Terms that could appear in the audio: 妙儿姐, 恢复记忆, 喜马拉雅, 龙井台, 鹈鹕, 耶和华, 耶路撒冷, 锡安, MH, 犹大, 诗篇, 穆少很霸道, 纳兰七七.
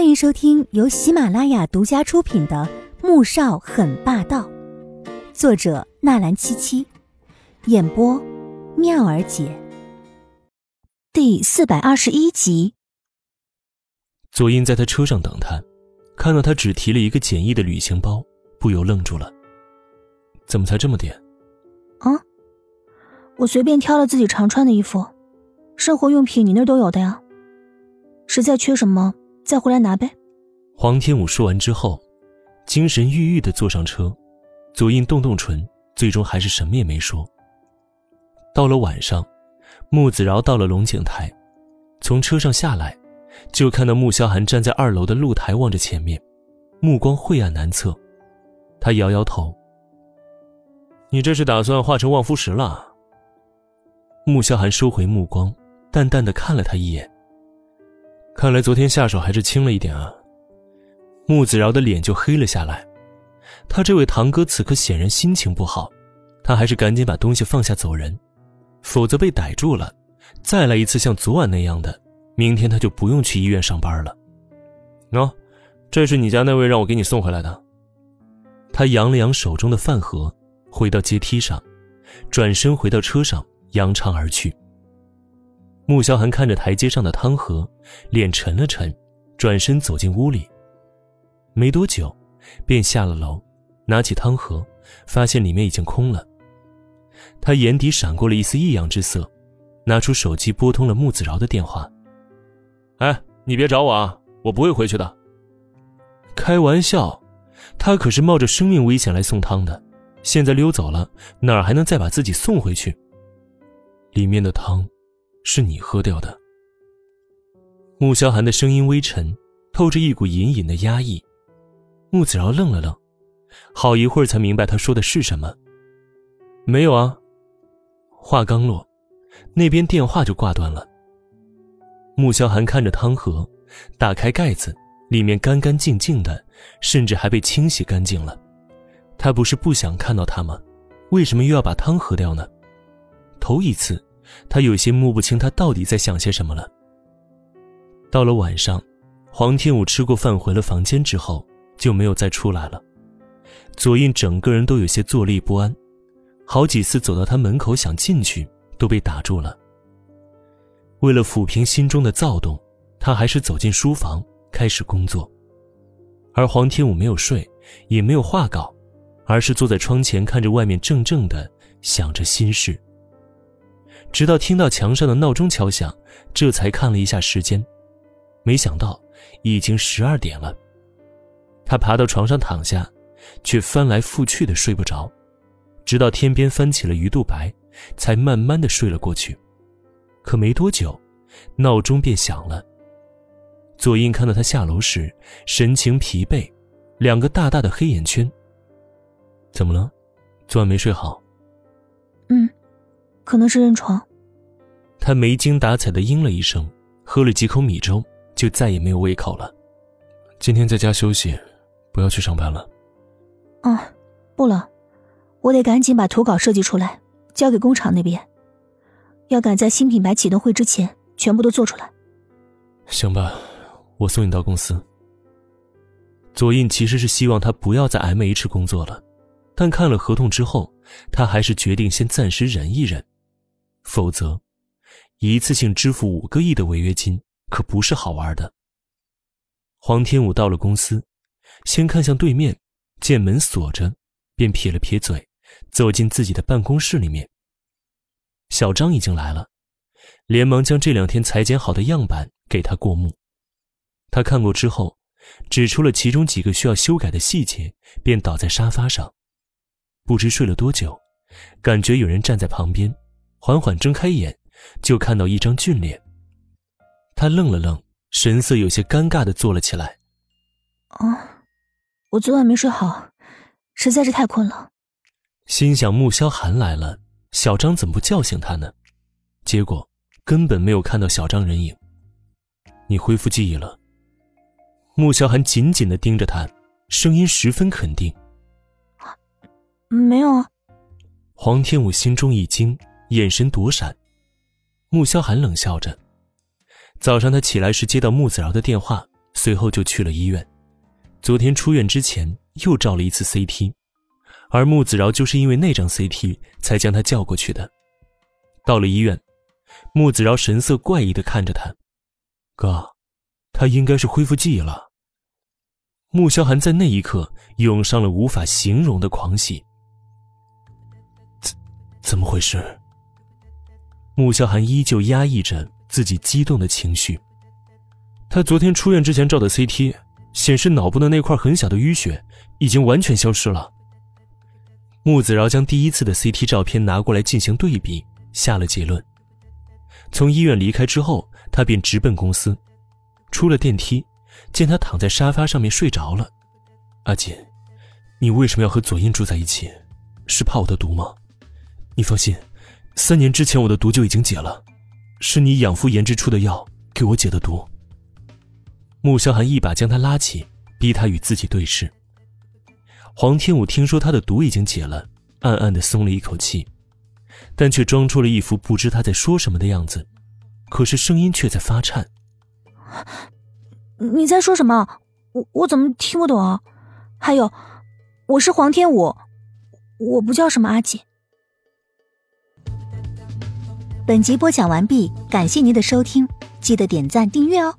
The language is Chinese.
欢迎收听由喜马拉雅独家出品的《穆少很霸道》，作者纳兰七七，演播妙儿姐。第421集。左英在他车上等他，看到他只提了一个简易的旅行包，不由愣住了。怎么才这么点？我随便挑了自己常穿的衣服，生活用品你那儿都有的呀，实在缺什么再回来拿呗。黄天武说完之后，精神奕奕地坐上车，左印动动唇，最终还是什么也没说。到了晚上，穆子饶到了龙井台，从车上下来，就看到穆萧寒站在2楼的露台望着前面，目光晦暗难测。他摇摇头：你这是打算化成望夫石了？穆萧寒收回目光，淡淡地看了他一眼。看来昨天下手还是轻了一点啊。穆子饶的脸就黑了下来，他这位堂哥此刻显然心情不好，他还是赶紧把东西放下走人，否则被逮住了，再来一次像昨晚那样的，明天他就不用去医院上班了。喏，这是你家那位让我给你送回来的。他扬了扬手中的饭盒，回到阶梯上，转身回到车上，扬长而去。穆萧寒看着台阶上的汤盒，脸沉了沉，转身走进屋里。没多久便下了楼，拿起汤盒，发现里面已经空了。他眼底闪过了一丝异样之色，拿出手机拨通了穆子饶的电话。你别找我啊，我不会回去的。开玩笑，他可是冒着生命危险来送汤的，现在溜走了，哪还能再把自己送回去？里面的汤是你喝掉的。穆萧寒的声音微沉，透着一股隐隐的压抑。穆子饶愣了愣，好一会儿才明白他说的是什么。没有啊。话刚落，那边电话就挂断了。穆萧寒看着汤盒，打开盖子，里面干干净净的，甚至还被清洗干净了。他不是不想看到他吗？为什么又要把汤喝掉呢？头一次，他有些摸不清他到底在想些什么了。到了晚上，黄天武吃过饭回了房间之后，就没有再出来了。左印整个人都有些坐立不安，好几次走到他门口想进去，都被打住了。为了抚平心中的躁动，他还是走进书房，开始工作。而黄天武没有睡，也没有画稿，而是坐在窗前看着外面怔怔的，想着心事。直到听到墙上的闹钟敲响，这才看了一下时间，没想到已经12点了。他爬到床上躺下，却翻来覆去的睡不着，直到天边翻起了鱼肚白，才慢慢的睡了过去。可没多久，闹钟便响了。左印看到他下楼时神情疲惫，2个大大的黑眼圈。怎么了？昨晚没睡好？可能是认床。他没精打采地应了一声，喝了几口米粥，就再也没有胃口了。今天在家休息，不要去上班了。不了，我得赶紧把图稿设计出来，交给工厂那边，要赶在新品牌启动会之前全部都做出来。行吧，我送你到公司。左印其实是希望他不要在 MH 工作了，但看了合同之后，他还是决定先暂时忍一忍。否则一次性支付5个亿的违约金可不是好玩的。黄天武到了公司，先看向对面，见门锁着，便撇了撇嘴，走进自己的办公室里面。小张已经来了，连忙将这2天裁剪好的样板给他过目。他看过之后，指出了其中几个需要修改的细节，便倒在沙发上。不知睡了多久，感觉有人站在旁边，缓缓睁开眼，就看到一张俊脸。他愣了愣，神色有些尴尬地坐了起来。我昨晚没睡好，实在是太困了。心想穆萧寒来了，小张怎么不叫醒他呢？结果根本没有看到小张人影。你恢复记忆了？穆萧寒紧紧地盯着他，声音十分肯定。没有啊。黄天武心中一惊，眼神躲闪。穆萧寒冷笑着。早上他起来时接到穆子饶的电话，随后就去了医院。昨天出院之前又照了一次 CT， 而穆子饶就是因为那张 CT 才将他叫过去的。到了医院，穆子饶神色怪异地看着他，哥，他应该是恢复记忆了。穆萧寒在那一刻涌上了无法形容的狂喜。怎么回事？穆萧寒依旧压抑着自己激动的情绪。他昨天出院之前照的 CT 显示脑部的那块很小的淤血已经完全消失了。穆子饶将第一次的 CT 照片拿过来进行对比，下了结论。从医院离开之后，他便直奔公司。出了电梯，见他躺在沙发上面睡着了。阿锦，你为什么要和左印住在一起？是怕我的毒吗？你放心，3年之前我的毒就已经解了，是你养父研制出的药给我解的毒。穆萧寒一把将他拉起，逼他与自己对视。黄天武听说他的毒已经解了，暗暗地松了一口气，但却装出了一副不知他在说什么的样子，可是声音却在发颤。你在说什么？我怎么听不懂？还有，我是黄天武，我不叫什么阿锦。本集播讲完毕，感谢您的收听，记得点赞订阅哦。